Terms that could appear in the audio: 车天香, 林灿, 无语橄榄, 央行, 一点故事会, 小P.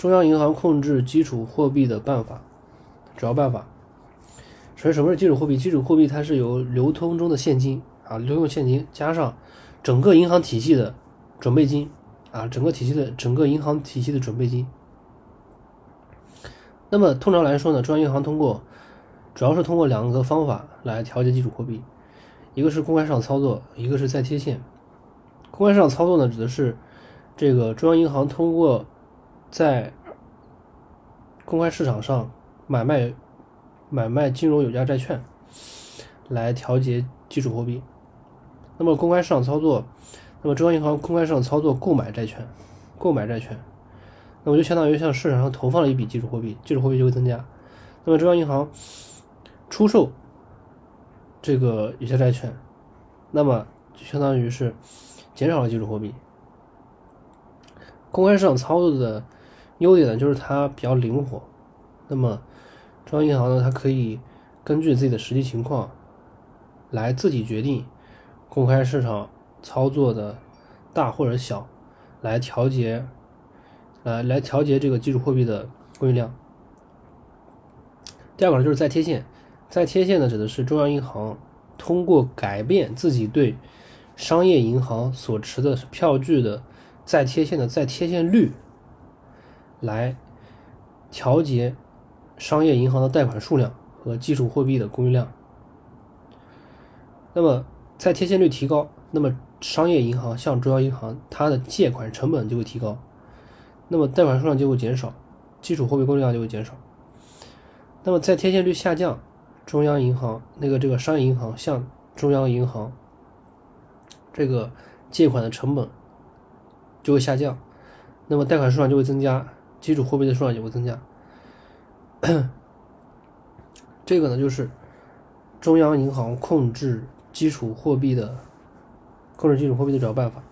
中央银行控制基础货币的办法，主要办法。首先，什么是基础货币？基础货币它是由流通中的现金啊，流动现金加上整个银行体系的准备金啊，整个银行体系的准备金。那么通常来说呢，中央银行主要是通过两个方法来调节基础货币，一个是公开市场操作，一个是再贴现。公开市场操作呢，指的是这个中央银行通过在公开市场上买卖金融有价债券来调节基础货币。那么中央银行公开市场操作购买债券，那么就相当于向市场上投放了一笔基础货币，基础货币就会增加。那么中央银行出售这个有价债券，那么就相当于是减少了基础货币。公开市场操作的优点呢，就是它比较灵活。那么中央银行呢，它可以根据自己的实际情况来自己决定公开市场操作的大或者小，来调节这个基础货币的供应量。第二个就是再贴现。再贴现呢，指的是中央银行通过改变自己对商业银行所持的票据的再贴现率来调节商业银行的贷款数量和基础货币的供应量。那么再贴现率提高，那么商业银行向中央银行它的借款成本就会提高，那么贷款数量就会减少，基础货币供应量就会减少。那么再贴现率下降，商业银行向中央银行这个借款的成本就会下降，那么贷款数量就会增加，基础货币的数量也会增加。这个呢，就是中央银行控制基础货币的主要办法。